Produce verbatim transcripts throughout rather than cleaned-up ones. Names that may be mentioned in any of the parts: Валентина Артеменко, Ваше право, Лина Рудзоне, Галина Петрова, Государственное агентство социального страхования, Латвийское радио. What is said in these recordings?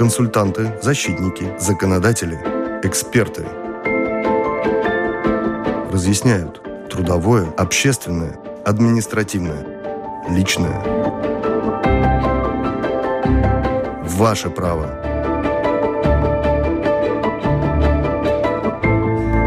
консультанты, защитники, законодатели, эксперты разъясняют трудовое, общественное, административное, личное. Ваше право.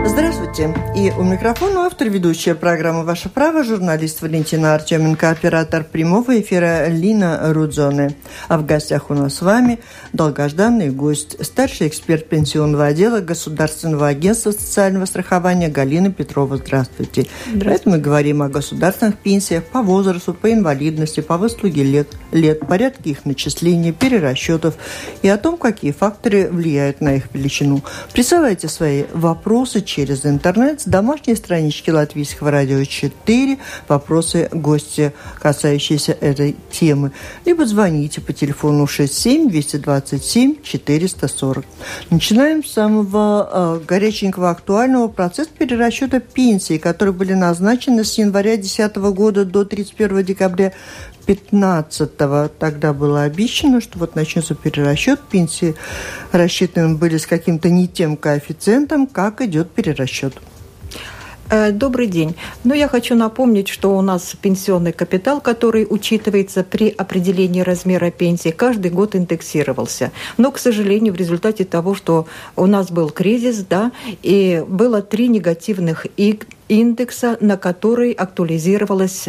Здравствуйте. И у микрофона автор ведущая программы «Ваше право» журналист Валентина Артеменко, оператор прямого эфира Лина Рудзоне. А в гостях у нас с вами долгожданный гость, старший эксперт пенсионного отдела Государственного агентства социального страхования Галина Петрова. Здравствуйте. Здравствуйте. Мы говорим о государственных пенсиях по возрасту, по инвалидности, по выслуге лет, лет, порядке их начисления, перерасчетов и о том, какие факторы влияют на их величину. Присылайте свои вопросы через интернет с домашней странички Латвийского радио четыре, вопросы гостя, касающиеся этой темы, либо звоните по телефону шесть семь два два семь четыре четыре ноль. Начинаем с самого э, горяченького, актуального. Процесс перерасчета пенсий, которые были назначены с января две тысячи десятого года до тридцать первого декабря пятнадцатого. Тогда было обещано, что вот начнется перерасчет. Пенсии рассчитаны были с каким-то не тем коэффициентом, как идет перерасчет. Добрый день. Ну, я хочу напомнить, что у нас пенсионный капитал, который учитывается при определении размера пенсии, каждый год индексировался. Но, к сожалению, в результате того, что у нас был кризис, да, и было три негативных индекса, на которые актуализировалась,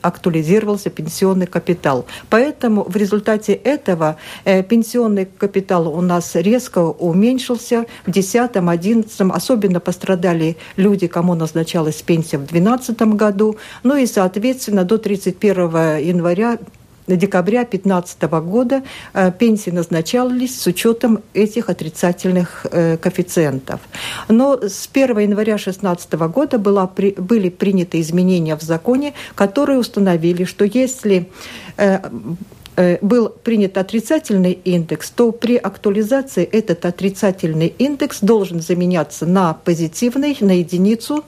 актуализировался пенсионный капитал. Поэтому в результате этого пенсионный капитал у нас резко уменьшился. В две тысячи десятом, две тысячи одиннадцатом особенно пострадали люди, кому назначалась пенсия в две тысячи двенадцатом году. Ну и, соответственно, до тридцать первого января декабря две тысячи пятнадцатого года пенсии назначались с учетом этих отрицательных коэффициентов. Но с первого января две тысячи шестнадцатого года была, были приняты изменения в законе, которые установили, что если был принят отрицательный индекс, то при актуализации этот отрицательный индекс должен заменяться на позитивный, на единицу.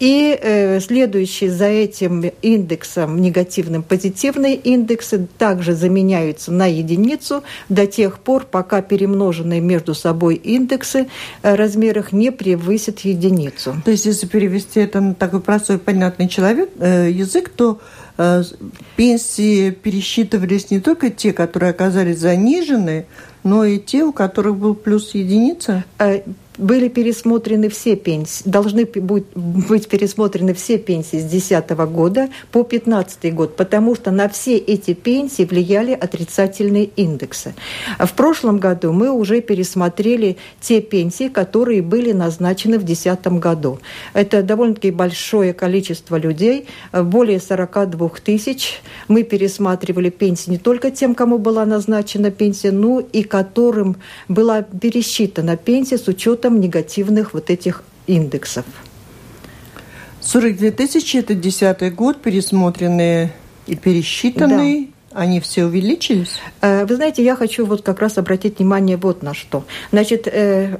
И э, следующий за этим индексом, негативным, позитивные индексы также заменяются на единицу до тех пор, пока перемноженные между собой индексы э, размер их не превысит единицу. То есть, если перевести это на такой простой, понятный человек, э, язык, то пенсии пересчитывались не только те, которые оказались занижены, но и те, у которых был плюс единица. Были пересмотрены все пенсии, должны быть пересмотрены все пенсии с две тысячи десятого года по две тысячи пятнадцатый год, потому что на все эти пенсии влияли отрицательные индексы. В прошлом году мы уже пересмотрели те пенсии, которые были назначены в две тысячи десятом году. Это довольно-таки большое количество людей, более сорок два тысячи. Мы пересматривали пенсии не только тем, кому была назначена пенсия, но и которым была пересчитана пенсия с учетом негативных вот этих индексов. сорок две тысячи, это две тысячи десятый год, пересмотренные и пересчитанные. Да. Они все увеличились? Вы знаете, я хочу вот как раз обратить внимание вот на что. Значит,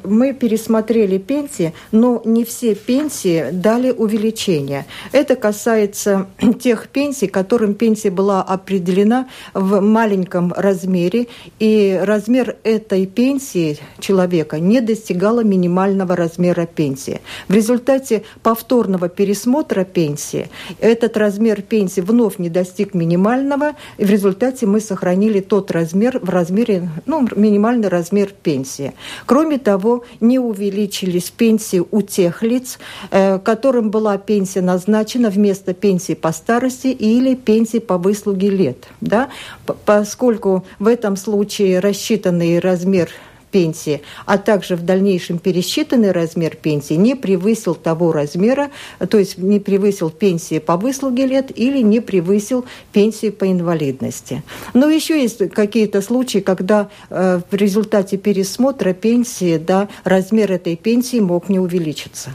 мы пересмотрели пенсии, но не все пенсии дали увеличение. Это касается тех пенсий, которым пенсия была определена в маленьком размере, и размер этой пенсии человека не достигала минимального размера пенсии. В результате повторного пересмотра пенсии этот размер пенсии вновь не достиг минимального, и в результате В результате мы сохранили тот размер в размере, ну, минимальный размер пенсии. Кроме того, не увеличились пенсии у тех лиц, э, которым была пенсия назначена вместо пенсии по старости или пенсии по выслуге лет, да? Поскольку в этом случае рассчитанный размер пенсии, а также в дальнейшем пересчитанный размер пенсии не превысил того размера, то есть не превысил пенсии по выслуге лет или не превысил пенсии по инвалидности. Но еще есть какие-то случаи, когда э, в результате пересмотра пенсии, да, размер этой пенсии мог не увеличиться.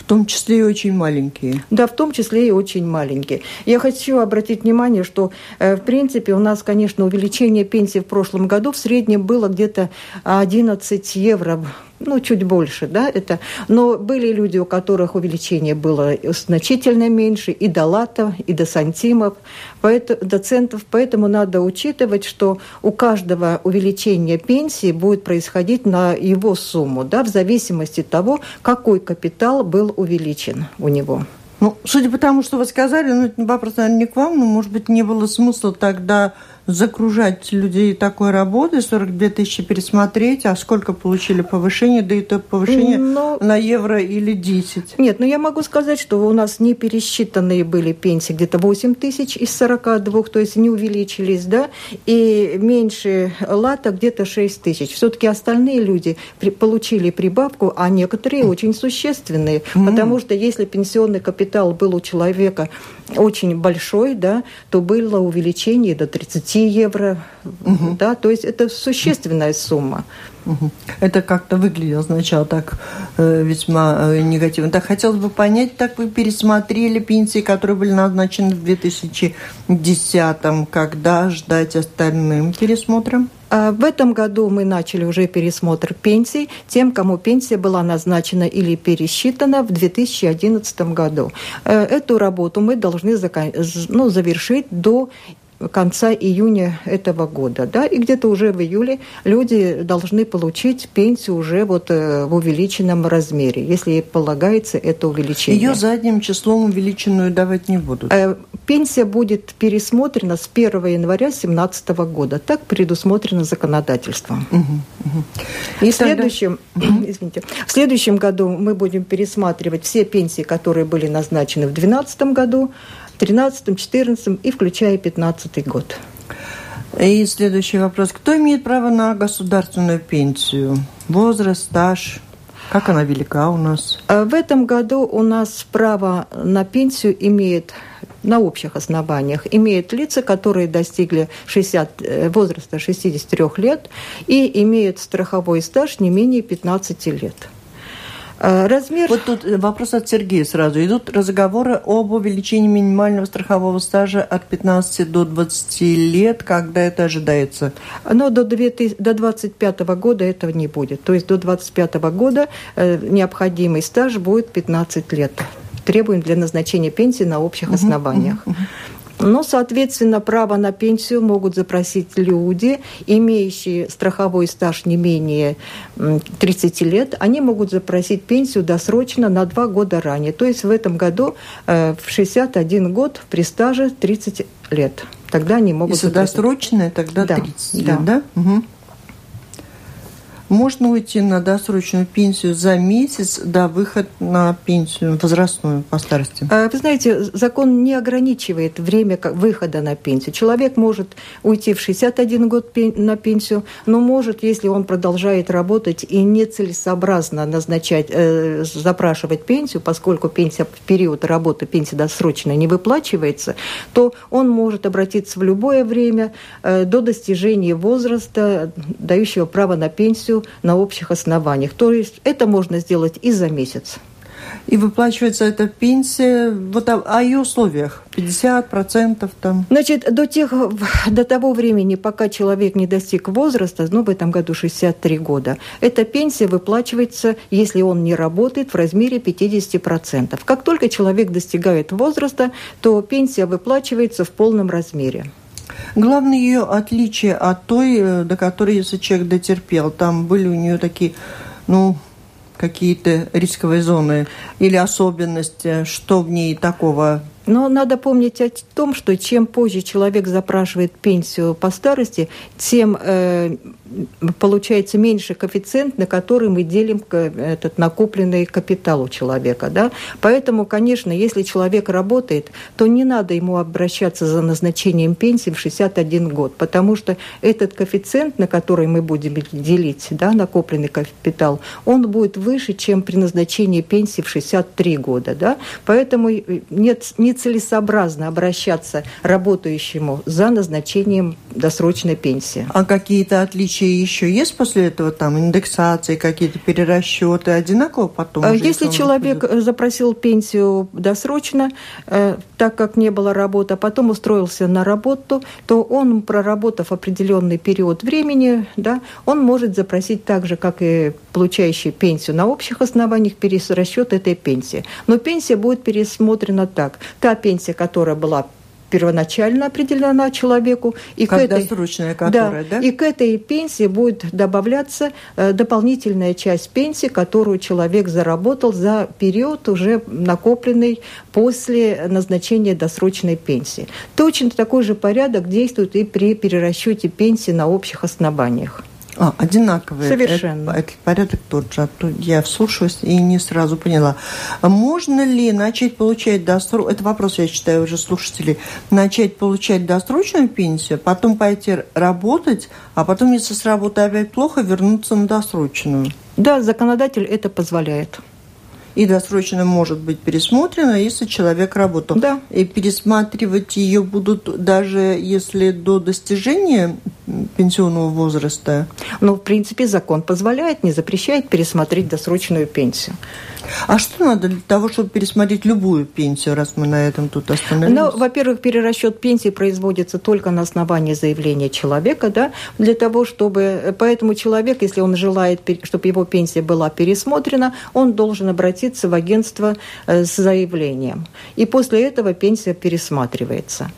В том числе и очень маленькие. Да, в том числе и очень маленькие. Я хочу обратить внимание, что, в принципе, у нас, конечно, увеличение пенсии в прошлом году в среднем было где-то одиннадцать евро ну, чуть больше, да, это. Но были люди, у которых увеличение было значительно меньше и до лата, и до сантимов, поэтому, до центов. Поэтому надо учитывать, что у каждого увеличение пенсии будет происходить на его сумму, да, в зависимости от того, какой капитал был увеличен у него. Ну, судя по тому, что вы сказали, ну, это вопрос, наверное, не к вам, но, может быть, не было смысла тогда загружать людей такой работой, сорок две тысячи пересмотреть, а сколько получили повышение, да и то повышение но... на евро или десять. Нет, ну я могу сказать, что у нас не пересчитанные были пенсии, где-то восемь тысяч из сорока двух, то есть не увеличились, да, и меньше лата где-то шесть тысяч. Все-таки остальные люди при- получили прибавку, а некоторые очень существенные, mm-hmm. потому что если пенсионный капитал был у человека очень большой, да, то было увеличение до тридцати евро, угу. да, то есть это существенная сумма. Угу. Это как-то выглядело сначала так э, весьма э, негативно. Так, хотелось бы понять, так вы пересмотрели пенсии, которые были назначены в две тысячи десятом, когда ждать остальным пересмотрам? В этом году мы начали уже пересмотр пенсий тем, кому пенсия была назначена или пересчитана в две тысячи одиннадцатом году. Эту работу мы должны закон... ну, завершить до конца июня этого года, да, и где-то уже в июле люди должны получить пенсию уже вот в увеличенном размере, если полагается это увеличение. Ее задним числом увеличенную давать не будут? Пенсия будет пересмотрена с первого января две тысячи семнадцатого года. Так предусмотрено законодательством. Угу, угу. И в, тогда... следующем, извините, в следующем году мы будем пересматривать все пенсии, которые были назначены в две тысячи двенадцатом году, тринадцатом, четырнадцатом и включая пятнадцатый год. И следующий вопрос. Кто имеет право на государственную пенсию? Возраст, стаж? Как она велика у нас? В этом году у нас право на пенсию имеет на общих основаниях. Имеют лица, которые достигли шестидесяти, возраста шестидесяти трёх лет и имеют страховой стаж не менее пятнадцати лет. Размер... Вот тут вопрос от Сергея сразу. Идут разговоры об увеличении минимального страхового стажа от пятнадцати до двадцати лет. Когда это ожидается? Но до двадцать пятого года этого не будет. То есть до двадцать пятого года необходимый стаж будет пятнадцать лет. Требуем для назначения пенсии на общих угу, основаниях. Угу. Но, соответственно, право на пенсию могут запросить люди, имеющие страховой стаж не менее тридцати лет. Они могут запросить пенсию досрочно на два года ранее. То есть в этом году э, в шестьдесят один год при стаже тридцать лет. Тогда они могут Если запросить. Досрочное, тогда да, тридцать лет, да? да? Угу. Можно уйти на досрочную пенсию за месяц до выхода на пенсию возрастную по старости? Вы знаете, закон не ограничивает время выхода на пенсию. Человек может уйти в шестьдесят один год на пенсию, но может, если он продолжает работать и нецелесообразно назначать, э, запрашивать пенсию, поскольку пенсия в период работы, пенсия досрочная не выплачивается, то он может обратиться в любое время э, до достижения возраста, дающего право на пенсию, на общих основаниях. То есть это можно сделать и за месяц. И выплачивается эта пенсия вот о, о ее условиях пятьдесят процентов там. Значит, до тех до того времени, пока человек не достиг возраста, ну, в этом году шестьдесят три года, эта пенсия выплачивается, если он не работает, в размере пятьдесят процентов. Как только человек достигает возраста, то пенсия выплачивается в полном размере. Главное ее отличие от той, до которой, если человек дотерпел, там были у нее такие, ну, какие-то рисковые зоны или особенности, что в ней такого? Но надо помнить о том, что чем позже человек запрашивает пенсию по старости, тем э, получается меньше коэффициент, на который мы делим этот накопленный капитал у человека. Да? Поэтому, конечно, если человек работает, то не надо ему обращаться за назначением пенсии в шестьдесят один год, потому что этот коэффициент, на который мы будем делить, да, накопленный капитал, он будет выше, чем при назначении пенсии в шестьдесят три года. Да? Поэтому нет, не нецелесообразно обращаться работающему за назначением досрочной пенсии. А какие-то отличия еще есть после этого? Там индексации, какие-то перерасчеты одинаково потом? Если же, человек будет? запросил пенсию досрочно, э, так как не было работы, а потом устроился на работу, то он, проработав определенный период времени, да, он может запросить так же, как и получающий пенсию на общих основаниях, перерасчет этой пенсии. Но пенсия будет пересмотрена так. Та пенсия, которая была первоначально определена человеку, и к, этой, которая, да, да? и к этой пенсии будет добавляться дополнительная часть пенсии, которую человек заработал за период, уже накопленный после назначения досрочной пенсии. Точно такой же порядок действует и при перерасчете пенсии на общих основаниях. А, одинаковые. Совершенно. Это, это порядок тот же. Я вслушалась и не сразу поняла. Можно ли начать получать досрочную... Это вопрос, я считаю, уже слушателей. Начать получать досрочную пенсию, потом пойти работать, а потом, если с работы опять плохо, вернуться на досрочную. Да, законодатель это позволяет. И досрочно может быть пересмотрена, если человек работал. Да. И пересматривать ее будут даже если до достижения пенсионного возраста. Ну, в принципе, закон позволяет, не запрещает пересмотреть досрочную пенсию. А что надо для того, чтобы пересмотреть любую пенсию, раз мы на этом тут остановились? Ну, во-первых, перерасчет пенсии производится только на основании заявления человека, да, для того, чтобы... Поэтому человек, если он желает, чтобы его пенсия была пересмотрена, он должен обратиться в агентство с заявлением. И после этого пенсия пересматривается.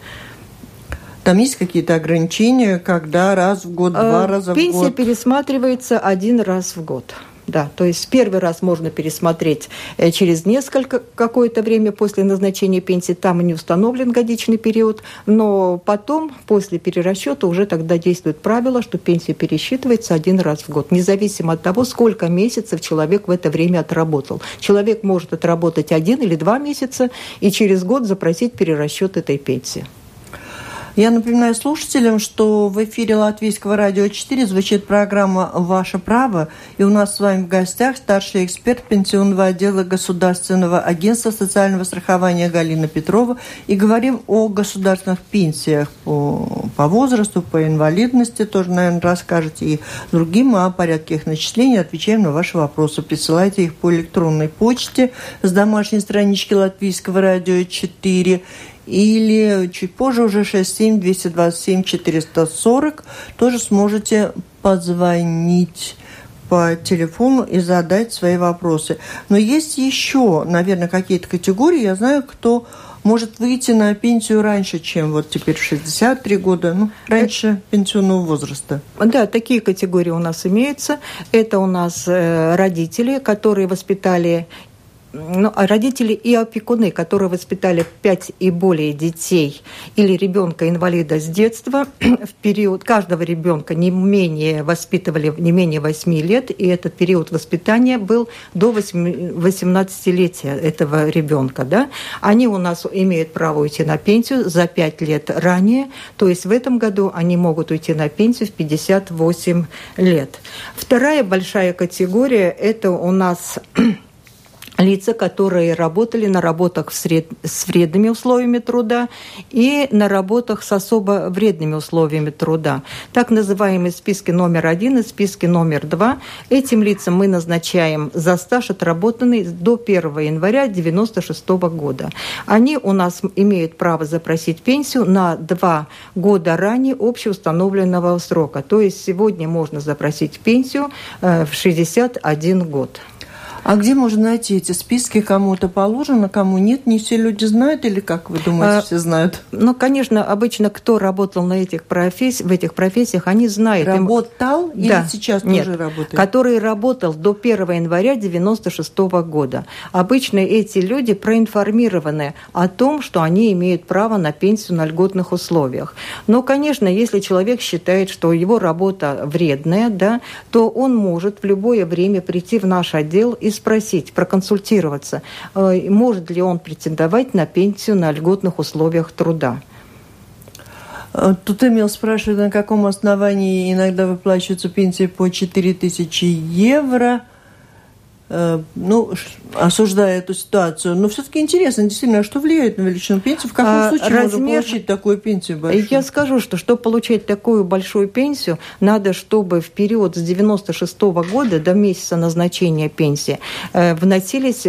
Там есть какие-то ограничения, когда раз в год, два раза в год? Пенсия пересматривается один раз в год. Да, то есть первый раз можно пересмотреть через несколько какое-то время после назначения пенсии, там не установлен годичный период, но потом, после перерасчета, уже тогда действует правило, что пенсия пересчитывается один раз в год, независимо от того, сколько месяцев человек в это время отработал. Человек может отработать один или два месяца и через год запросить перерасчет этой пенсии. Я напоминаю слушателям, что в эфире Латвийского радио четыре звучит программа «Ваше право», и у нас с вами в гостях старший эксперт пенсионного отдела Государственного агентства социального страхования Галина Петрова, и говорим о государственных пенсиях по, по возрасту, по инвалидности, тоже, наверное, расскажете и другим о порядке их начисления, отвечаем на ваши вопросы, присылайте их по электронной почте с домашней странички Латвийского радио четыре. Или чуть позже уже шесть семь два два семь четыре четыре ноль тоже сможете позвонить по телефону и задать свои вопросы. Но есть еще, наверное, какие-то категории. Я знаю, кто может выйти на пенсию раньше, чем вот теперь в шестьдесят три года, ну, раньше пенсионного возраста. Да, такие категории у нас имеются. Это у нас родители, которые воспитали... Ну, а родители и опекуны, которые воспитали пять и более детей или ребенка-инвалида с детства, в период каждого ребенка не менее воспитывали не менее восьми лет, и этот период воспитания был до восемнадцатилетия этого ребенка. Да? Они у нас имеют право уйти на пенсию за пять лет ранее, то есть в этом году они могут уйти на пенсию в пятьдесят восемь лет. Вторая большая категория – это у нас... лица, которые работали на работах с вредными условиями труда и на работах с особо вредными условиями труда. Так называемые списки номер один и списки номер два. Этим лицам мы назначаем за стаж, отработанный до первого января девяносто шестого года. Они у нас имеют право запросить пенсию на два года ранее общеустановленного срока. То есть сегодня можно запросить пенсию в шестьдесят один год. А где можно найти эти списки? Кому-то положено, кому нет? Не все люди знают или, как вы думаете, а, все знают? Ну, конечно, обычно кто работал на этих профессиях, в этих профессиях, они знают. Работал им... или да, сейчас нет, тоже работает? Который работал до первого января девяносто шестого года. Обычно эти люди проинформированы о том, что они имеют право на пенсию на льготных условиях. Но, конечно, если человек считает, что его работа вредная, да, то он может в любое время прийти в наш отдел и спросить, проконсультироваться, может ли он претендовать на пенсию на льготных условиях труда. Тут Эмил спрашивает, на каком основании иногда выплачиваются пенсии по четыре тысячи евро. ну, осуждая эту ситуацию. Но все-таки интересно, действительно, что влияет на величину пенсии? В каком а случае размер... можно получить такую пенсию большую? Я скажу, что чтобы получать такую большую пенсию, надо, чтобы в период с девяносто шестого года до месяца назначения пенсии вносились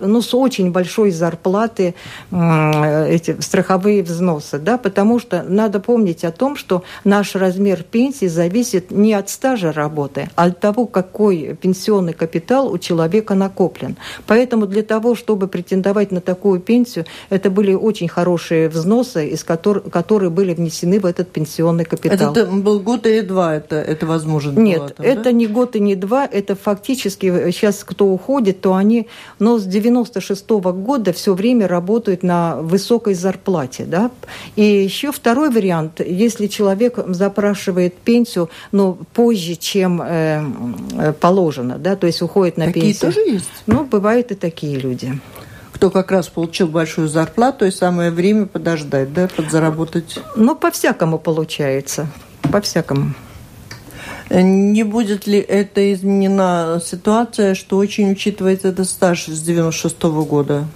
ну, с очень большой зарплаты эти страховые взносы, да, потому что надо помнить о том, что наш размер пенсии зависит не от стажа работы, а от того, какой пенсионный капитал у человека накоплен. Поэтому для того, чтобы претендовать на такую пенсию, это были очень хорошие взносы, из которых, которые были внесены в этот пенсионный капитал. Это был год или два, это, это возможно было? Нет, там, это да? не год и не два, это фактически сейчас кто уходит, то они, но с девяносто шестого года все время работают на высокой зарплате, да. И еще второй вариант, если человек запрашивает пенсию, но позже, чем э, положено, да, то есть уходит на такие пенсию. Такие тоже есть? Ну, бывают и такие люди. Кто как раз получил большую зарплату, и самое время подождать, да, подзаработать. Ну, по-всякому получается, по-всякому. Не будет ли это изменена ситуация, что очень учитывается этот стаж с девяносто шестого года?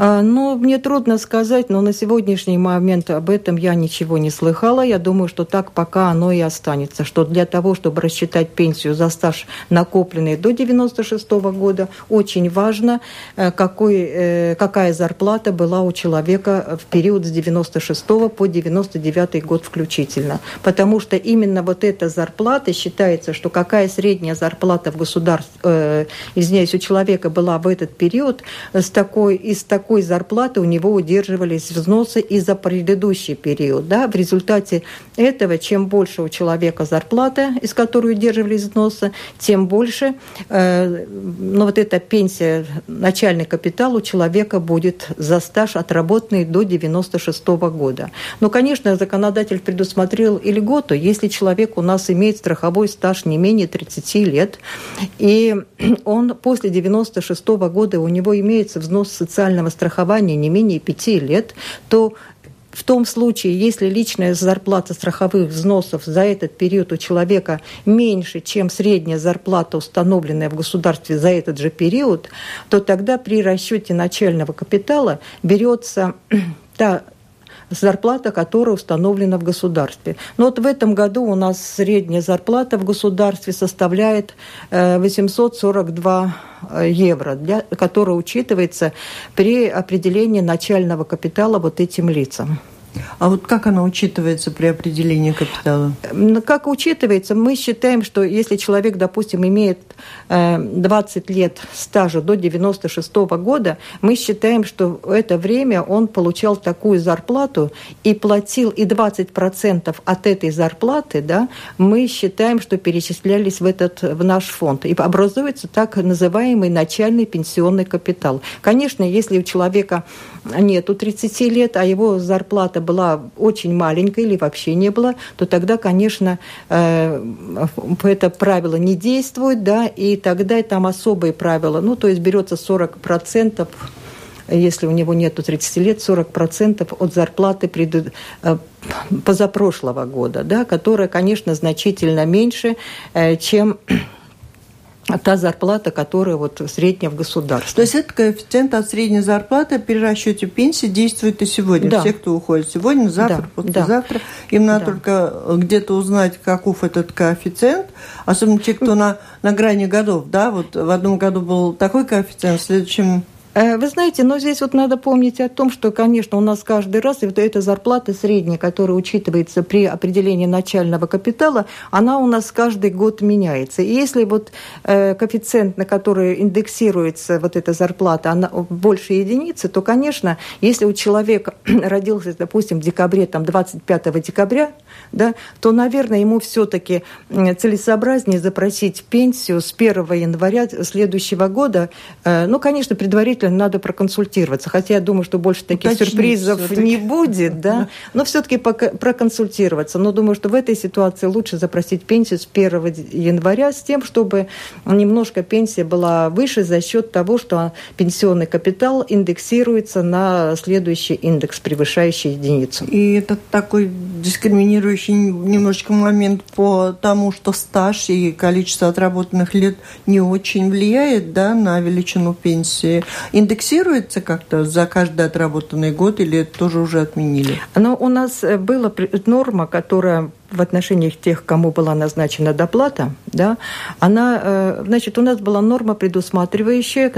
Ну, мне трудно сказать, но на сегодняшний момент об этом я ничего не слыхала. Я думаю, что так пока оно и останется, что для того, чтобы рассчитать пенсию за стаж, накопленный до девяносто шестого года, очень важно, какой, какая зарплата была у человека в период с девяносто шестого по девяносто девятый год включительно. Потому что именно вот эта зарплата, считается, что какая средняя зарплата в государстве, э, извиняюсь, у человека была в этот период, с такой, и с такой какой зарплаты у него удерживались взносы и за предыдущий период. Да? В результате этого, чем больше у человека зарплата, из которой удерживались взносы, тем больше э, ну, вот эта пенсия, начальный капитал у человека будет за стаж, отработанный до девяносто шестого года. Но, конечно, законодатель предусмотрел и льготу, если человек у нас имеет страховой стаж не менее тридцати лет, и он после девяносто шестого года, у него имеется взнос социального страхования, страхования не менее пяти лет, то в том случае, если личная зарплата страховых взносов за этот период у человека меньше, чем средняя зарплата, установленная в государстве за этот же период, то тогда при расчете начального капитала берется та зарплата, которая установлена в государстве. Но вот в этом году у нас средняя зарплата в государстве составляет восемьсот сорок два евро, для, которая учитывается при определении начального капитала вот этим лицам. А вот как она учитывается при определении капитала? Как учитывается? Мы считаем, что если человек, допустим, имеет двадцать лет стажа до девяносто шестого года, мы считаем, что в это время он получал такую зарплату и платил, и двадцать процентов от этой зарплаты, да, мы считаем, что перечислялись в, этот, в наш фонд. И образуется так называемый начальный пенсионный капитал. Конечно, если у человека нету тридцати лет, а его зарплата была очень маленькая или вообще не было, то тогда, конечно, это правило не действует, да, и тогда там особые правила. Ну, то есть берется сорок процентов, если у него нету тридцати лет, сорок процентов от зарплаты пред... позапрошлого года, да, которая, конечно, значительно меньше, чем та зарплата, которая вот средняя в государстве. То есть этот коэффициент от средней зарплаты при расчете пенсии действует и сегодня. Да. Все, кто уходит сегодня, завтра, да. послезавтра. Да. Им надо да. только где-то узнать, каков этот коэффициент. Особенно те, кто на, на грани годов. Да? Вот в одном году был такой коэффициент, в следующем... Вы знаете, но здесь вот надо помнить о том, что, конечно, у нас каждый раз вот эта зарплата средняя, которая учитывается при определении начального капитала, она у нас каждый год меняется. И если вот э, коэффициент, на который индексируется вот эта зарплата, она больше единицы, то, конечно, если у человека родился, допустим, в декабре, там, двадцать пятого декабря, да, то, наверное, ему все-таки целесообразнее запросить пенсию с первого января следующего года. Э, ну, конечно, предварительно условиям надо проконсультироваться. Хотя я думаю, что больше таких Уточнить сюрпризов все-таки. не будет, да? Но все-таки проконсультироваться. Но думаю, что в этой ситуации лучше запросить пенсию с первого января с тем, чтобы немножко пенсия была выше за счет того, что пенсионный капитал индексируется на следующий индекс, превышающий единицу. И это такой дискриминирующий немножечко момент по тому, что стаж и количество отработанных лет не очень влияет, да, на величину пенсии. Индексируется как-то за каждый отработанный год или это тоже уже отменили? Но у нас была норма, которая в отношении тех, кому была назначена доплата, да, она, значит, у нас была норма, предусматривающая,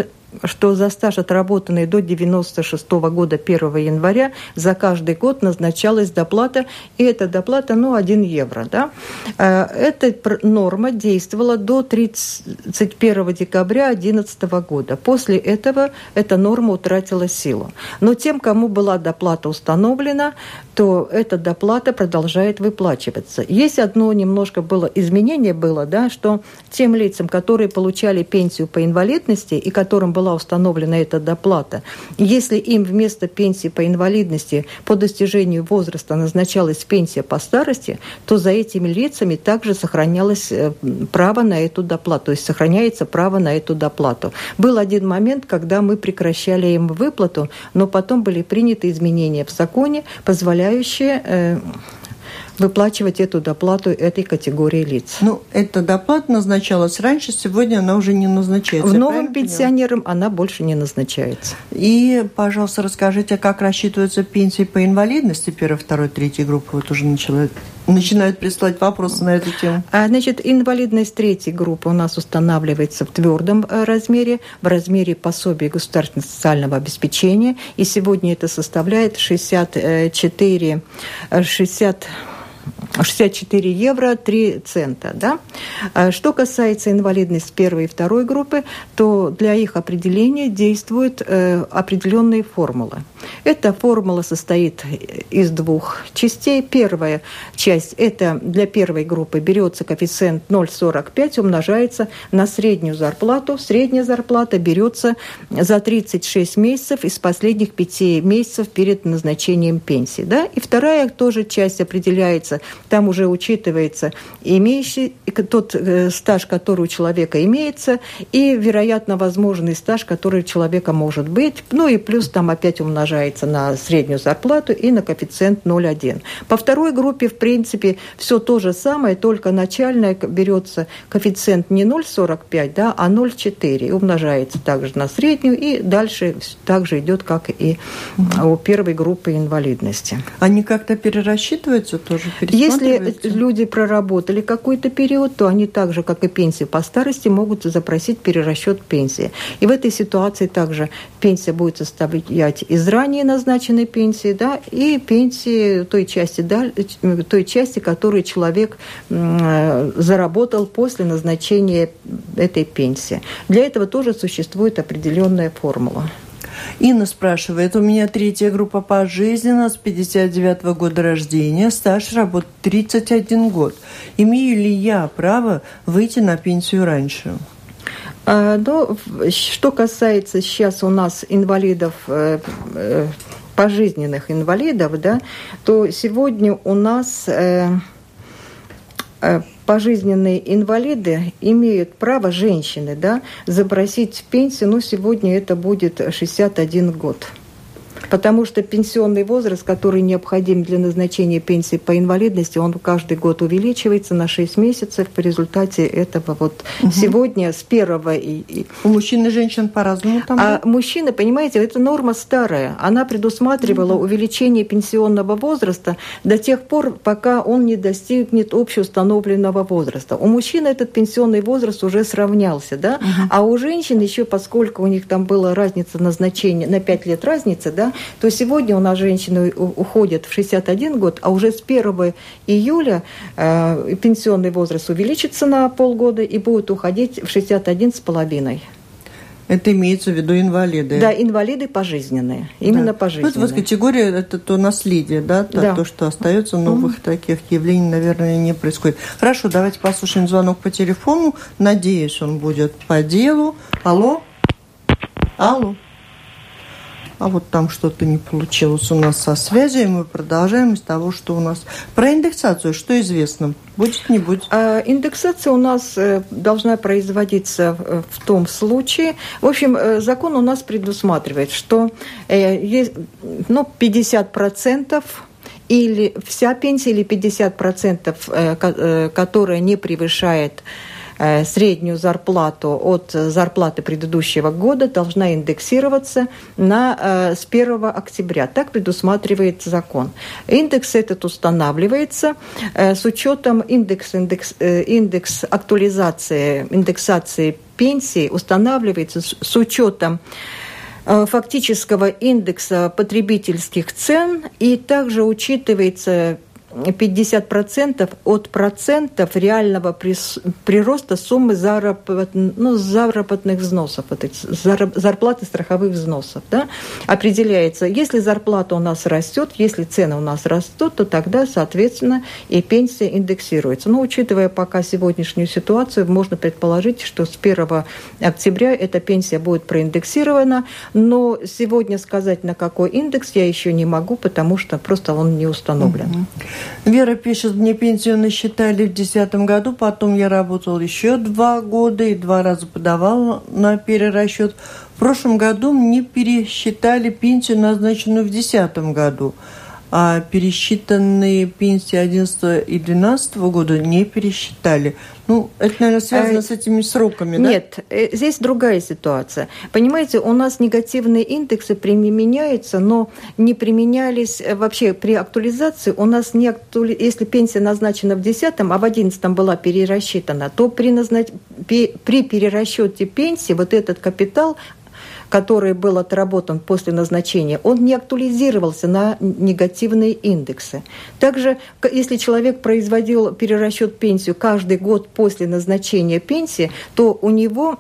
что за стаж, отработанный до девяносто шестого года первого января, за каждый год назначалась доплата, и эта доплата, ну, один евро, да. Эта норма действовала до тридцать первого декабря две тысячи одиннадцатого года. После этого эта норма утратила силу. Но тем, кому была доплата установлена, то эта доплата продолжает выплачиваться. Есть одно немножко было, изменение было, да, что тем лицам, которые получали пенсию по инвалидности и которым была была установлена эта доплата, если им вместо пенсии по инвалидности по достижению возраста назначалась пенсия по старости, то за этими лицами также сохранялось право на эту доплату, то есть сохраняется право на эту доплату. Был один момент, когда мы прекращали им выплату, но потом были приняты изменения в законе, позволяющие э, выплачивать эту доплату этой категории лиц. Ну, эта доплата назначалась раньше, сегодня она уже не назначается. Новым пенсионерам она больше не назначается. И, пожалуйста, расскажите, как рассчитываются пенсии по инвалидности первой, второй, третьей группы? Вот уже начала... начинают присылать вопросы на эту тему. Значит, инвалидность третьей группы у нас устанавливается в твердом размере, в размере пособия государственного социального обеспечения. И сегодня это составляет шестьдесят четыре евро три цента. Да? Что касается инвалидности первой и второй группы, то для их определения действуют определенные формулы. Эта формула состоит из двух частей. Первая часть – это для первой группы берется коэффициент ноль целых сорок пять сотых, умножается на среднюю зарплату. Средняя зарплата берется за тридцать шесть месяцев из последних пяти месяцев перед назначением пенсии. Да? И вторая тоже часть определяется. Там уже учитывается имеющий, тот э, стаж, который у человека имеется, и, вероятно, возможный стаж, который у человека может быть. Ну и плюс там опять умножается на среднюю зарплату и на коэффициент ноль целых одна десятая. По второй группе, в принципе, все то же самое, только начальная берется коэффициент не ноль целых сорок пять сотых, да, а ноль целых четыре десятых. Умножается также на среднюю, и дальше также идет, как и у первой группы инвалидности. Они как-то перерасчитываются тоже? Если люди проработали какой-то период, то они так же, как и пенсии по старости, могут запросить перерасчет пенсии. И в этой ситуации также пенсия будет состоять из ранее назначенной пенсии, да, и пенсии той части, да, той части, которую человек заработал после назначения этой пенсии. Для этого тоже существует определенная формула. Инна спрашивает, у меня третья группа пожизненно с пятьдесят девятого года рождения, стаж работы тридцать один год. Имею ли я право выйти на пенсию раньше? А, ну, что касается сейчас у нас инвалидов, э, э, пожизненных инвалидов, да, то сегодня у нас... Э, э, пожизненные инвалиды имеют право, женщины, да, запросить пенсию, ну, сегодня это будет шестьдесят один год. Потому что пенсионный возраст, который необходим для назначения пенсии по инвалидности, он каждый год увеличивается на шесть месяцев. По результате этого вот угу. сегодня с первого... И... У мужчин и женщин по-разному там? А да? Мужчины, понимаете, это норма старая. Она предусматривала угу. увеличение пенсионного возраста до тех пор, пока он не достигнет общеустановленного возраста. У мужчин этот пенсионный возраст уже сравнялся, да? Угу. А у женщин еще, поскольку у них там была разница назначения, на пять лет разница, да, то сегодня у нас женщины уходят в шестьдесят один год, а уже с первого июля э, пенсионный возраст увеличится на полгода и будет уходить в шестьдесят один с половиной. Это имеется в виду инвалиды? Да, инвалиды пожизненные, именно да. пожизненные. Ну, это вот категория, это то наследие, да, то, да. то что остается, новых mm-hmm. таких явлений, наверное, не происходит. Хорошо, давайте послушаем звонок по телефону, надеюсь, он будет по делу. Алло? Алло? а вот там что-то не получилось у нас со связью, и мы продолжаем из того, что у нас. Про индексацию что известно? Будет, не будет? А, индексация у нас должна производиться в том случае. В общем, закон у нас предусматривает, что ну, пятьдесят процентов или вся пенсия, или пятьдесят процентов, которая не превышает среднюю зарплату от зарплаты предыдущего года, должна индексироваться на, с первого октября. Так предусматривает закон. Индекс этот устанавливается с учетом индекс, индекс, индекс актуализации, индексации пенсии устанавливается с, с учетом фактического индекса потребительских цен, и также учитывается пятьдесят процентов от процентов реального прироста суммы зарплат, ну, заработных взносов, вот эти, зарплаты страховых взносов. Да, определяется, если зарплата у нас растет, если цены у нас растут, то тогда, соответственно, и пенсия индексируется. Но учитывая пока сегодняшнюю ситуацию, можно предположить, что с первого октября эта пенсия будет проиндексирована. Но сегодня сказать, на какой индекс, я еще не могу, потому что просто он не установлен. Угу. Вера пишет, мне пенсию насчитали в две тысячи десятом году, потом я работала еще два года и два раза подавала на перерасчет. В прошлом году мне пересчитали пенсию, назначенную в две тысячи десятом году, а пересчитанные пенсии две тысячи одиннадцатого и две тысячи двенадцатого года не пересчитали. Ну, это, наверное, связано а, с этими сроками, да? Нет, здесь другая ситуация. Понимаете, у нас негативные индексы применяются, но не применялись вообще при актуализации. У нас не актуали... Если пенсия назначена в десятом, а в одиннадцатом была перерасчитана, то при, назнач... при перерасчете пенсии вот этот капитал, который был отработан после назначения, он не актуализировался на негативные индексы. Также, если человек производил перерасчет пенсию каждый год после назначения пенсии, то у него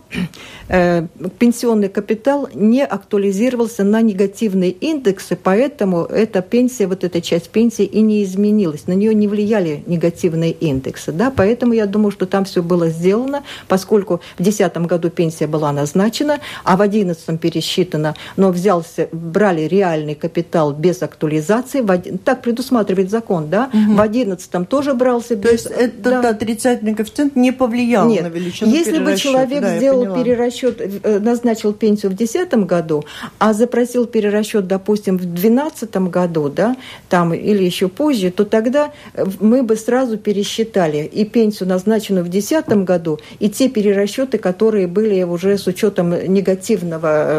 э, пенсионный капитал не актуализировался на негативные индексы, поэтому эта пенсия, вот эта часть пенсии и не изменилась, на нее не влияли негативные индексы. Да? Поэтому я думаю, что там все было сделано, поскольку в две тысячи десятом году пенсия была назначена, а в две тысячи одиннадцатом пересчитано, но взялся, брали реальный капитал без актуализации. В, так предусматривает закон, да? Угу. В одиннадцатом тоже брался без... То есть этот да. отрицательный коэффициент не повлиял Нет. на величину Если перерасчета. Если бы человек да, сделал перерасчет, назначил пенсию в две тысячи десятом году, а запросил перерасчет, допустим, в две тысячи двенадцатом году, да, там, или еще позже, то тогда мы бы сразу пересчитали и пенсию, назначенную в две тысячи десятом году, и те перерасчеты, которые были уже с учетом негативного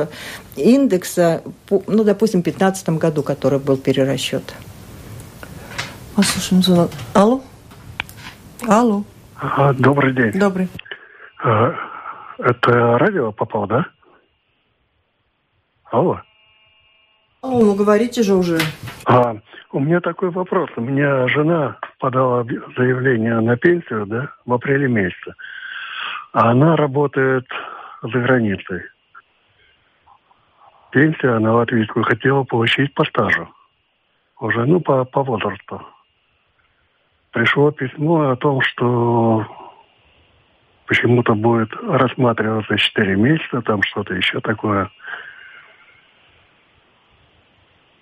индекса, ну, допустим, в две тысячи пятнадцатом году, который был перерасчет. Послушаем звонок. Алло? Алло. А, добрый день. Добрый. А, это радио попало, да? Алло. Алло, ну говорите же уже. А, у меня такой вопрос. У меня жена подала заявление на пенсию, да, в апреле месяце. А она работает за границей. Пенсию она латвийскую хотела получить по стажу. Уже, ну, по, по возрасту. Пришло письмо о том, что почему-то будет рассматриваться четыре месяца, там что-то еще такое.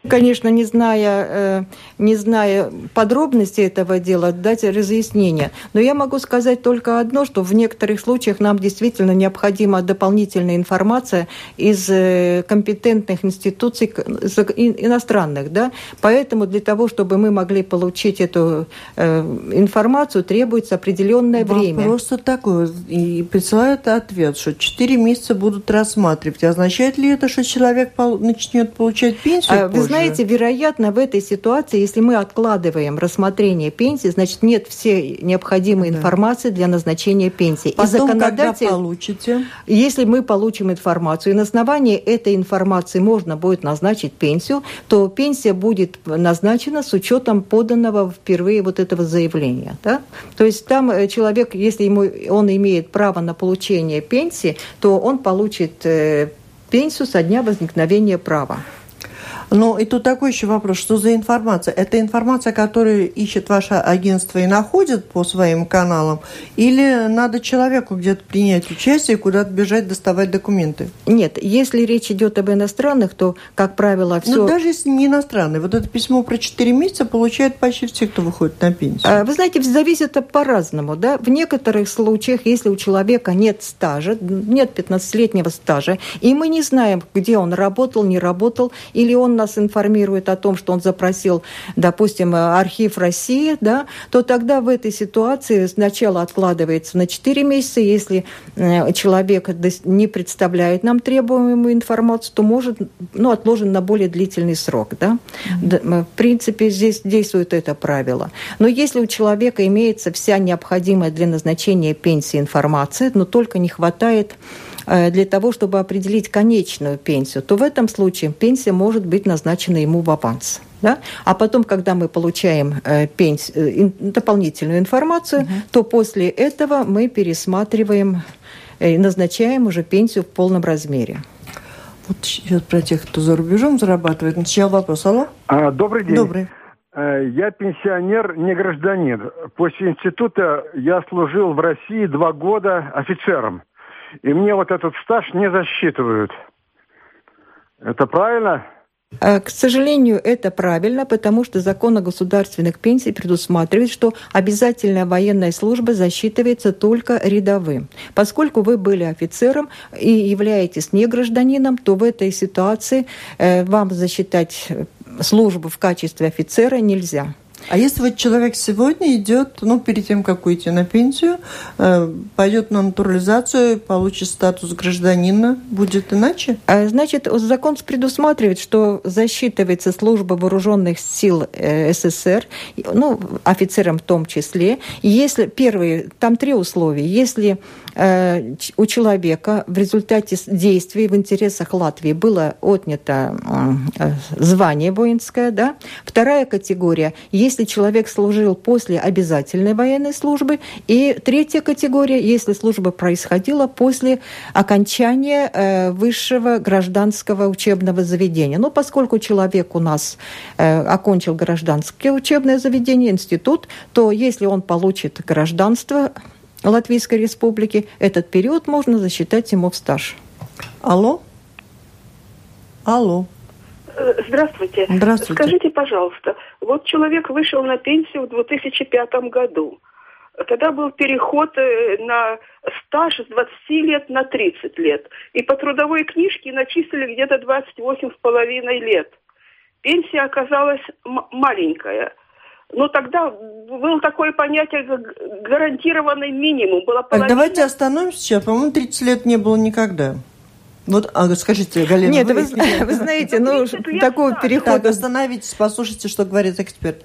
Конечно, не зная, не зная подробностей этого дела, дать разъяснение. Но я могу сказать только одно, что в некоторых случаях нам действительно необходима дополнительная информация из компетентных институций иностранных. Да? Поэтому для того, чтобы мы могли получить эту информацию, требуется определенное время. Просто такой. И присылают ответ, что четыре месяца будут рассматривать. Означает ли это, что человек начнет получать пенсию? А, знаете, вероятно, в этой ситуации, если мы откладываем рассмотрение пенсии, значит, нет всей необходимой да. информации для назначения пенсии. Потом, и законодатель, когда получите? Если мы получим информацию, и на основании этой информации можно будет назначить пенсию, то пенсия будет назначена с учетом поданного впервые вот этого заявления. Да? То есть там человек, если ему, он имеет право на получение пенсии, то он получит пенсию со дня возникновения права. Но и тут такой еще вопрос, что за информация? Это информация, которую ищет ваше агентство и находит по своим каналам? Или надо человеку где-то принять участие и куда-то бежать, доставать документы? Нет, если речь идет об иностранных, то, как правило, все... Ну, даже если не иностранные. Вот это письмо про четыре месяца получают почти все, кто выходит на пенсию. Вы знаете, зависит по-разному, да? В некоторых случаях, если у человека нет стажа, нет пятнадцатилетнего стажа, и мы не знаем, где он работал, не работал, или он нас информирует о том, что он запросил, допустим, архив России, да, то тогда в этой ситуации сначала откладывается на четыре месяца. Если человек не представляет нам требуемую информацию, то может, ну, отложен на более длительный срок, да. В принципе, здесь действует это правило. Но если у человека имеется вся необходимая для назначения пенсии информация, но только не хватает для того, чтобы определить конечную пенсию, то в этом случае пенсия может быть назначена ему в аванс. Да? А потом, когда мы получаем э, пенс... э, дополнительную информацию, uh-huh. то после этого мы пересматриваем и э, назначаем уже пенсию в полном размере. Вот сейчас про тех, кто за рубежом зарабатывает. Начал вопрос. Алло? А, добрый день. Добрый. Я пенсионер, не гражданин. После института я служил в России два года офицером. И мне вот этот стаж не засчитывают. Это правильно? К сожалению, это правильно, потому что закон о государственных пенсиях предусматривает, что обязательная военная служба засчитывается только рядовым. Поскольку вы были офицером и являетесь не гражданином, то в этой ситуации вам засчитать службу в качестве офицера нельзя. А если вот человек сегодня идет, ну, перед тем, как уйти на пенсию, пойдет на натурализацию, получит статус гражданина, будет иначе? Значит, закон предусматривает, что засчитывается служба вооруженных сил СССР, ну, офицерам в том числе. Если первые, там три условия. Если у человека в результате действий в интересах Латвии было отнято звание воинское, да? Вторая категория – если человек служил после обязательной военной службы. И третья категория – если служба происходила после окончания высшего гражданского учебного заведения. Но поскольку человек у нас окончил гражданское учебное заведение, институт, то если он получит гражданство Латвийской Республики, этот период можно засчитать ему в стаж. Алло? Алло. Здравствуйте. Здравствуйте. Скажите, пожалуйста, вот человек вышел на пенсию в две тысячи пятом году. Тогда был переход на стаж с двадцати лет на тридцать лет. И по трудовой книжке начислили где-то двадцать восемь с половиной лет. Пенсия оказалась м- маленькая. Ну, тогда было такое понятие, как гарантированный минимум. Была половина... Так, давайте остановимся сейчас. По-моему, тридцать лет не было никогда. Вот, а, скажите, Галина... Нет, вы, вы, не... вы знаете, ну, такого стаж. Перехода... Так, остановитесь, послушайте, что говорит эксперт.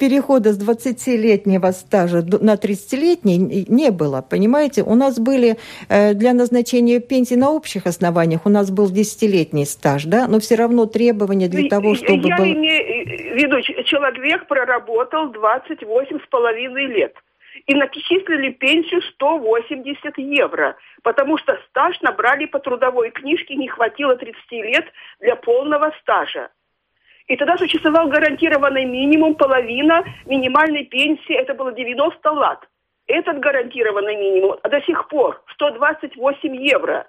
Перехода с двадцатилетнего стажа на тридцатилетний не было, понимаете? У нас были для назначения пенсии на общих основаниях, у нас был десятилетний стаж, да? Но все равно требования для того, чтобы... Я был... имею в виду, человек проработал двадцать восемь с половиной лет. И начислили пенсию сто восемьдесят евро, потому что стаж набрали по трудовой книжке, не хватило тридцати лет для полного стажа. И тогда существовал гарантированный минимум, половина минимальной пенсии, это было девяносто лат. Этот гарантированный минимум до сих пор сто двадцать восемь евро.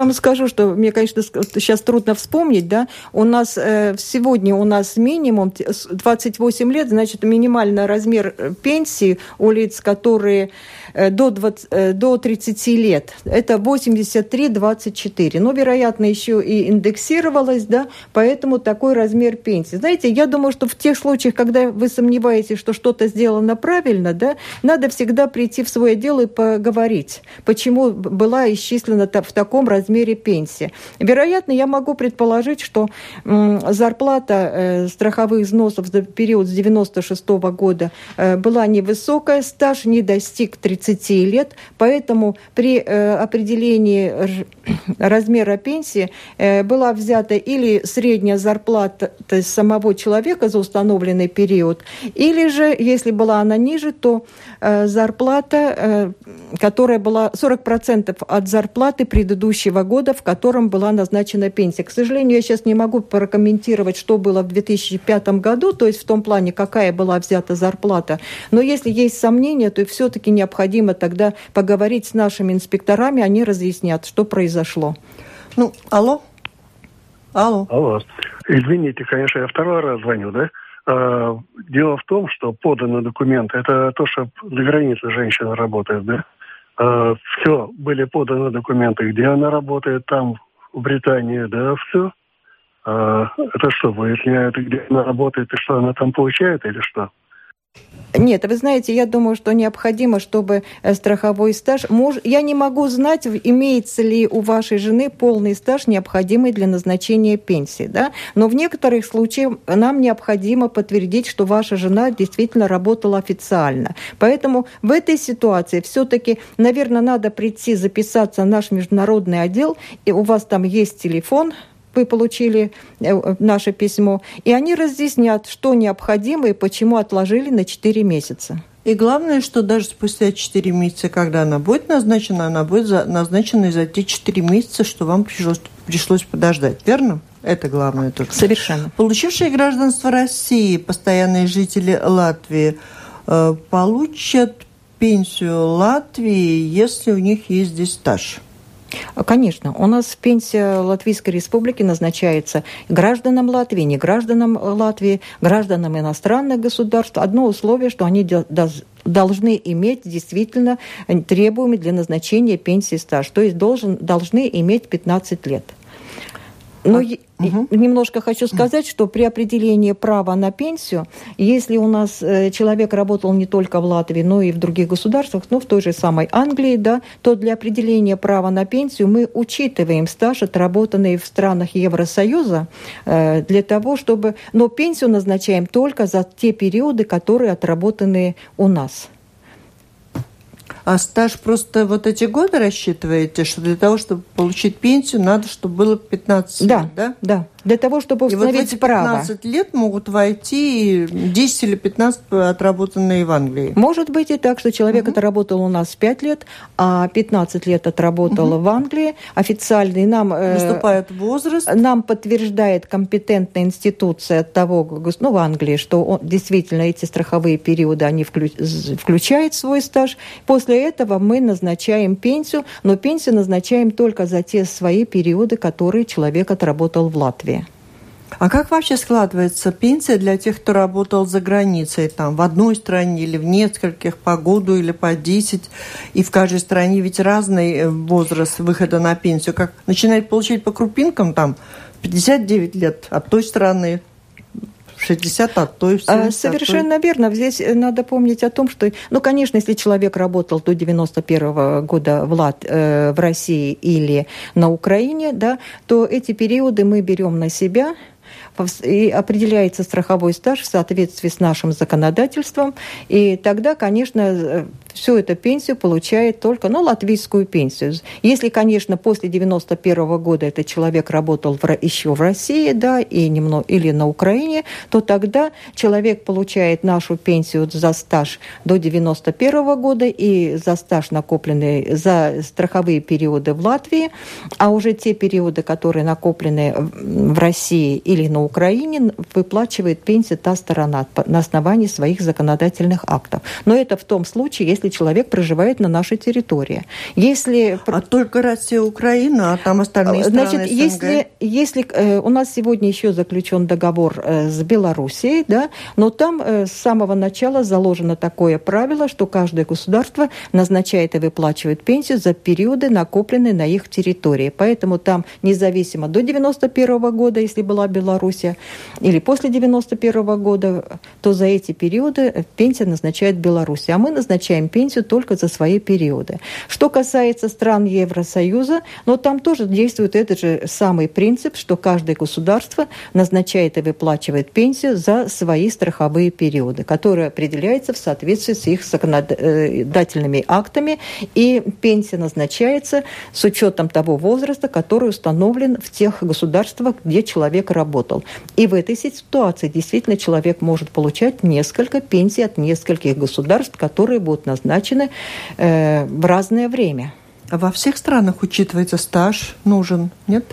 Я вам скажу, что мне, конечно, сейчас трудно вспомнить, да, у нас сегодня у нас минимум двадцать восемь лет, значит, минимальный размер пенсии у лиц, которые до, двадцати, до тридцати лет, это восемьдесят три двадцать четыре. Но, вероятно, еще и индексировалось, да, поэтому такой размер пенсии. Знаете, я думаю, что в тех случаях, когда вы сомневаетесь, что что-то сделано правильно, да, надо всегда прийти в свое дело и поговорить, почему была исчислена в таком размере мере пенсии. Вероятно, я могу предположить, что зарплата страховых взносов за период с девяносто шестого года была невысокая, стаж не достиг тридцати лет, поэтому при определении размера пенсии была взята или средняя зарплата самого человека за установленный период, или же, если была она ниже, то зарплата, которая была сорок процентов от зарплаты предыдущего года, в котором была назначена пенсия. К сожалению, я сейчас не могу прокомментировать, что было в две тысячи пятом году, то есть в том плане, какая была взята зарплата. Но если есть сомнения, то все-таки необходимо тогда поговорить с нашими инспекторами, они разъяснят, что произошло. Ну, алло? Алло. Алло. Извините, конечно, я второй раз звоню, да? А, дело в том, что поданы документы, это то, что за границей женщина работает, да? А, все, были поданы документы, где она работает, там, в Британии, да, все. А, это что, выясняют, где она работает и что она там получает или что? Нет, вы знаете, я думаю, что необходимо, чтобы страховой стаж... Муж... Я не могу знать, имеется ли у вашей жены полный стаж, необходимый для назначения пенсии, да? Но в некоторых случаях нам необходимо подтвердить, что ваша жена действительно работала официально. Поэтому в этой ситуации все-таки, наверное, надо прийти записаться в наш международный отдел, и у вас там есть телефон... Вы получили наше письмо, и они разъяснят, что необходимо и почему отложили на четыре месяца. И главное, что даже спустя четыре месяца, когда она будет назначена, она будет назначена за те четыре месяца, что вам пришлось, пришлось подождать, верно? Это главное только. Совершенно. Получившие гражданство России, постоянные жители Латвии, получат пенсию Латвии, если у них есть здесь стаж. Конечно. У нас пенсия Латвийской Республики назначается гражданам Латвии, не гражданам Латвии, гражданам иностранных государств. Одно условие, что они должны иметь действительно требуемый для назначения пенсии стаж, то есть должен, должны иметь пятнадцать лет. Но угу. немножко хочу сказать, что при определении права на пенсию, если у нас человек работал не только в Латвии, но и в других государствах, но в той же самой Англии, да, то для определения права на пенсию мы учитываем стаж, отработанный в странах Евросоюза, для того, чтобы... Но пенсию назначаем только за те периоды, которые отработаны у нас. А стаж просто вот эти годы рассчитываете, что для того, чтобы получить пенсию, надо, чтобы было пятнадцать да, лет, да? Да, для того, чтобы установить право. И вот эти пятнадцать лет могут войти десять или пятнадцать отработанные в Англии. Может быть и так, что человек угу. отработал у нас пять лет, а пятнадцать лет отработал угу. в Англии. Официальный нам... Наступает возраст. Нам подтверждает компетентная институция того, ну, в Англии, что он, действительно эти страховые периоды, они вклю, включают свой стаж. После этого мы назначаем пенсию, но пенсию назначаем только за те свои периоды, которые человек отработал в Латвии. А как вообще складывается пенсия для тех, кто работал за границей, там, в одной стране или в нескольких, по году или по десять, и в каждой стране ведь разный возраст выхода на пенсию, как начинает получать по крупинкам, там, пятьдесят девять лет от той страны, шестьдесят, а то и семьдесят. Совершенно верно. Здесь надо помнить о том, что... Ну, конечно, если человек работал до девяносто первого года в, Лат... в России или на Украине, да, то эти периоды мы берем на себя... И определяется страховой стаж в соответствии с нашим законодательством. И тогда, конечно, всю эту пенсию получает только, ну, латвийскую пенсию. Если, конечно, после девяносто первого года этот человек работал в, еще в России, да, и немного, или на Украине, то тогда человек получает нашу пенсию за стаж до девяносто первого года и за стаж, накопленный за страховые периоды в Латвии, а уже те периоды, которые накоплены в России или на Украине, выплачивает пенсию та сторона на основании своих законодательных актов. Но это в том случае, если человек проживает на нашей территории. Если... А только Россия, Украина, а там остальные страны СНГ. Значит, если, если э, у нас сегодня еще заключен договор э, с Белоруссией, да, но там э, с самого начала заложено такое правило, что каждое государство назначает и выплачивает пенсию за периоды, накопленные на их территории. Поэтому там независимо до девяносто первого года, если была Белоруссия, или после девяносто первого года, то за эти периоды пенсия назначает Белоруссия. А мы назначаем пенсию только за свои периоды. Что касается стран Евросоюза, но там тоже действует этот же самый принцип, что каждое государство назначает и выплачивает пенсию за свои страховые периоды, которые определяются в соответствии с их законодательными актами, и пенсия назначается с учетом того возраста, который установлен в тех государствах, где человек работает. Работал. И в этой ситуации действительно человек может получать несколько пенсий от нескольких государств, которые будут назначены э, в разное время. А во всех странах учитывается стаж нужен, нет?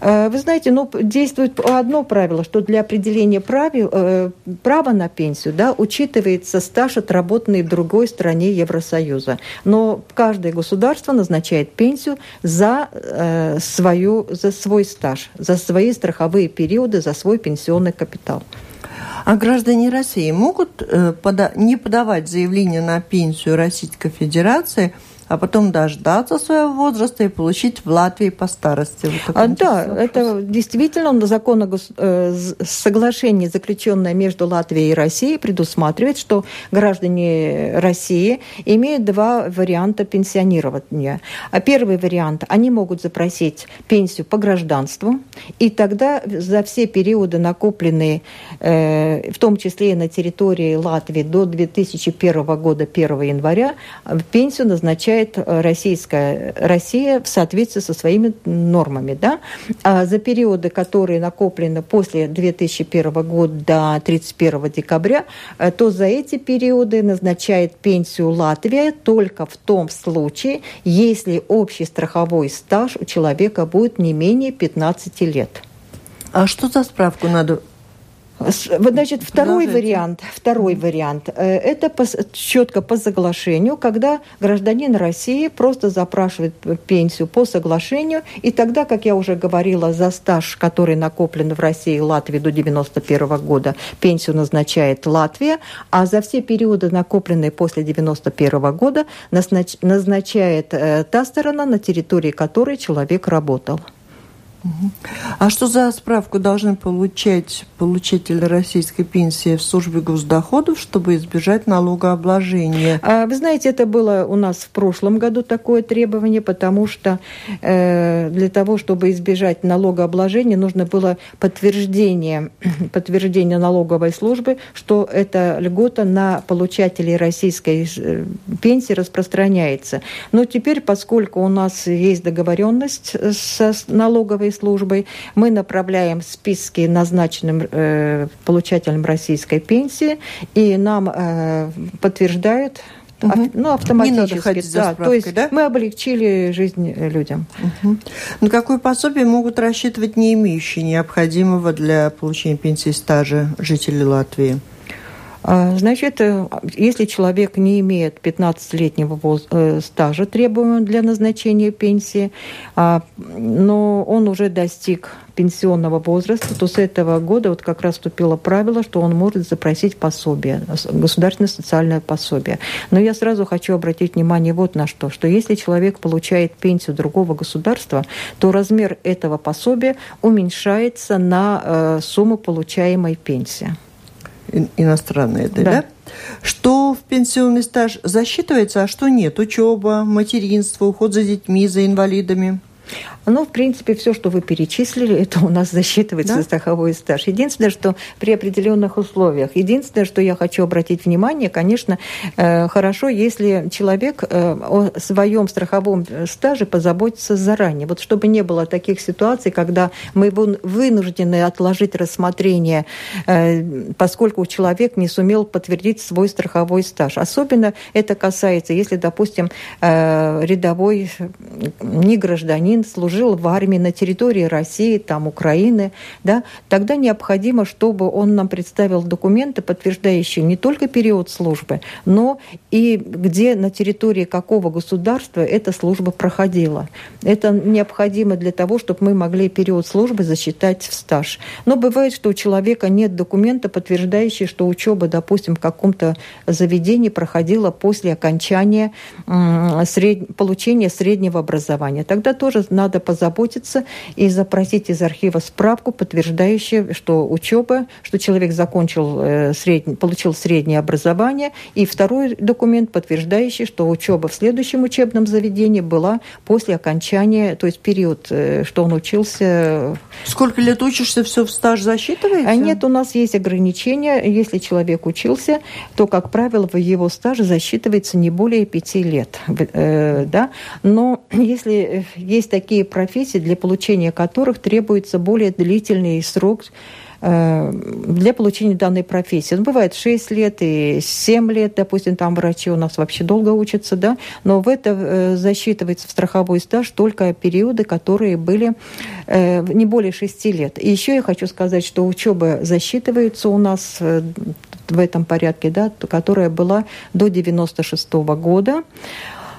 Вы знаете, ну, действует одно правило, что для определения правил, права на пенсию, да, учитывается стаж, отработанный в другой стране Евросоюза. Но каждое государство назначает пенсию за, э, свою, за свой стаж, за свои страховые периоды, за свой пенсионный капитал. А граждане России могут э, пода- не подавать заявление на пенсию Российской Федерации, а потом дождаться своего возраста и получить в Латвии по старости? Вот а, да, вопрос. Это действительно закон о гос... соглашении, заключенное между Латвией и Россией, предусматривает, что граждане России имеют два варианта пенсионирования. Первый вариант – они могут запросить пенсию по гражданству, и тогда за все периоды, накопленные, в том числе и на территории Латвии, до две тысячи первого года, первого января, пенсию назначает Российская, Россия в соответствии со своими нормами. Да? А за периоды, которые накоплены после две тысячи первого года до тридцать первого декабря, то за эти периоды назначает пенсию Латвия только в том случае, если общий страховой стаж у человека будет не менее пятнадцати лет. А что за справку надо... Значит, второй вариант, второй вариант, это по, четко по соглашению, когда гражданин России просто запрашивает пенсию по соглашению, и тогда, как я уже говорила, за стаж, который накоплен в России и Латвии до девяносто первого года, пенсию назначает Латвия, а за все периоды, накопленные после девяносто первого года, назнач, назначает та сторона, на территории которой человек работал. А что за справку должны получать получатели российской пенсии в службе госдоходов, чтобы избежать налогообложения? Вы знаете, это было у нас в прошлом году такое требование, потому что для того, чтобы избежать налогообложения, нужно было подтверждение, подтверждение налоговой службы, что эта льгота на получателей российской пенсии распространяется. Но теперь, поскольку у нас есть договоренность с налоговой службой, мы направляем списки назначенным э, получателям российской пенсии, и нам э, подтверждают угу. ав, ну, автоматически. Да, справкой, то есть да? Мы облегчили жизнь людям. Угу. На какое пособие могут рассчитывать не имеющие необходимого для получения пенсии стажа жители Латвии? Значит, если человек не имеет пятнадцатилетнего стажа, требуемого для назначения пенсии, но он уже достиг пенсионного возраста, то с этого года вот как раз вступило правило, что он может запросить пособие, государственное социальное пособие. Но я сразу хочу обратить внимание вот на что, что если человек получает пенсию другого государства, то размер этого пособия уменьшается на сумму получаемой пенсии. Иностранные, да. да? Что в пенсионный стаж засчитывается, а что нет? Учеба, материнство, уход за детьми, за инвалидами? Ну, в принципе, все, что вы перечислили, это у нас засчитывается да? страховой стаж. Единственное, что при определенных условиях. Единственное, что я хочу обратить внимание, конечно, хорошо, если человек о своем страховом стаже позаботится заранее. Вот чтобы не было таких ситуаций, когда мы вынуждены отложить рассмотрение, поскольку человек не сумел подтвердить свой страховой стаж. Особенно это касается, если, допустим, рядовой не гражданин служит жил в армии на территории России, там, Украины, да, тогда необходимо, чтобы он нам представил документы, подтверждающие не только период службы, но и где, на территории какого государства эта служба проходила. Это необходимо для того, чтобы мы могли период службы засчитать в стаж. Но бывает, что у человека нет документа, подтверждающего, что учеба, допустим, в каком-то заведении проходила после окончания м- сред... получения среднего образования. Тогда тоже надо позаботиться и запросить из архива справку, подтверждающую, что учеба, что человек закончил средний, получил среднее образование, и второй документ, подтверждающий, что учеба в следующем учебном заведении была после окончания, то есть период, что он учился. Сколько лет учишься, все в стаж засчитывается? А нет, у нас есть ограничения. Если человек учился, то, как правило, в его стаже засчитывается не более пяти лет. Да? Но если есть такие профессии, для получения которых требуется более длительный срок для получения данной профессии. Ну, бывает шесть лет и семь лет, допустим, там врачи у нас вообще долго учатся, да, но в это засчитывается в страховой стаж только периоды, которые были не более шести лет. И еще я хочу сказать, что учеба засчитывается у нас в этом порядке, да, которая была до девяносто шестого года.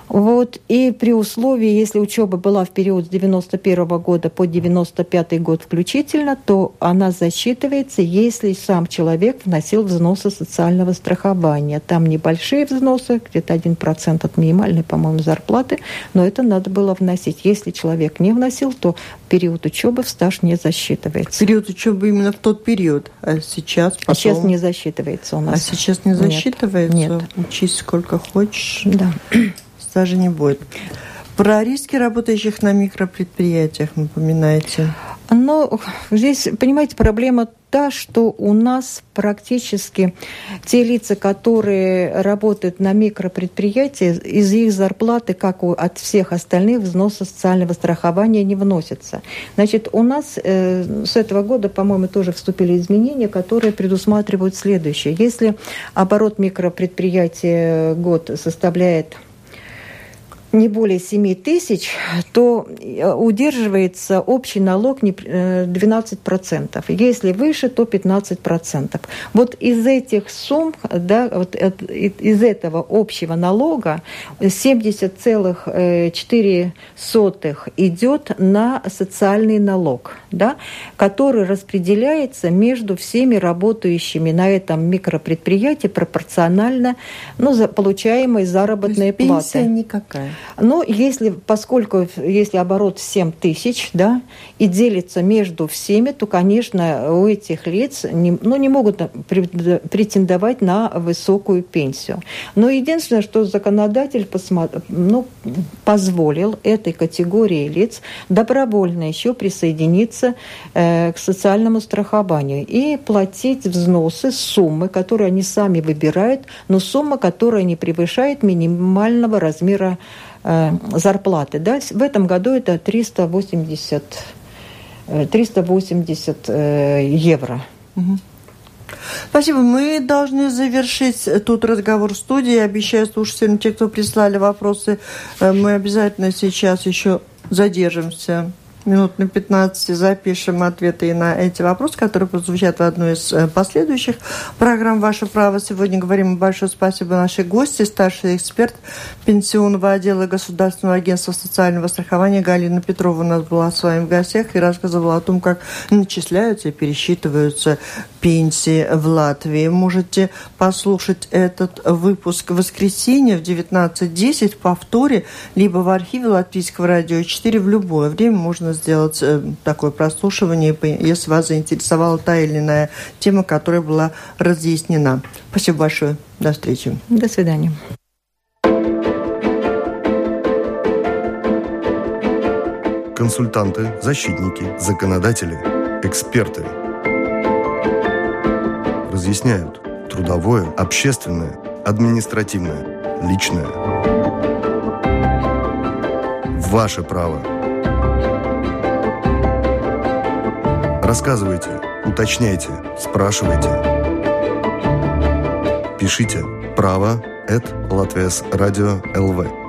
Вот. И при условии, если учеба была в период с девяносто первого года по девяносто пятый год включительно, то она засчитывается, если сам человек вносил взносы социального страхования. Там небольшие взносы, где-то один процент от минимальной, по-моему, зарплаты, но это надо было вносить. Если человек не вносил, то период учебы в стаж не засчитывается. Период учебы именно в тот период, а сейчас потом... Сейчас не засчитывается у нас. А сейчас не засчитывается? Нет. Нет. Учись сколько хочешь. Да. Даже не будет. Про риски работающих на микропредприятиях напоминаете? Но здесь, понимаете, проблема та, что у нас практически те лица, которые работают на микропредприятии, из их зарплаты, как от всех остальных, взносы социального страхования не вносятся. Значит, у нас э, с этого года, по-моему, тоже вступили изменения, которые предусматривают следующее. Если оборот микропредприятия год составляет не более семи тысяч, то удерживается общий налог двенадцать процентов. Если выше, то пятнадцать процентов. Вот из этих сумм, да, вот из этого общего налога семьдесят целых четыре сотых идет на социальный налог, да, который распределяется между всеми работающими на этом микропредприятии пропорционально, ну, за получаемой заработной платы. То есть пенсия никакая. Но если, поскольку если оборот семь тысяч, да, и делится между всеми, то, конечно, у этих лиц не, ну, не могут претендовать на высокую пенсию. Но единственное, что законодатель посмотри, ну, позволил этой категории лиц добровольно еще присоединиться э, к социальному страхованию и платить взносы суммы, которые они сами выбирают, но сумма, которая не превышает минимального размера зарплаты. Да? В этом году это триста восемьдесят евро. Угу. Спасибо. Мы должны завершить тут разговор в студии. Обещаю слушателям, те, кто прислали вопросы, мы обязательно сейчас еще задержимся минут на пятнадцать, запишем ответы и на эти вопросы, которые прозвучат в одной из последующих программ «Ваше право». Сегодня говорим большое спасибо нашей гости, старший эксперт пенсионного отдела Государственного агентства социального страхования Галина Петрова у нас была с вами в гостях и рассказывала о том, как начисляются и пересчитываются пенсии в Латвии. Можете послушать этот выпуск в воскресенье в девятнадцать десять в повторе, либо в архиве Латвийского радио четыре в любое время можно сделать такое прослушивание, если вас заинтересовала та или иная тема, которая была разъяснена. Спасибо большое. До встречи. До свидания. Консультанты, защитники, законодатели, эксперты разъясняют трудовое, общественное, административное, личное. Ваше право. Рассказывайте, уточняйте, спрашивайте. Пишите право эт латвиас радио точка эл ви.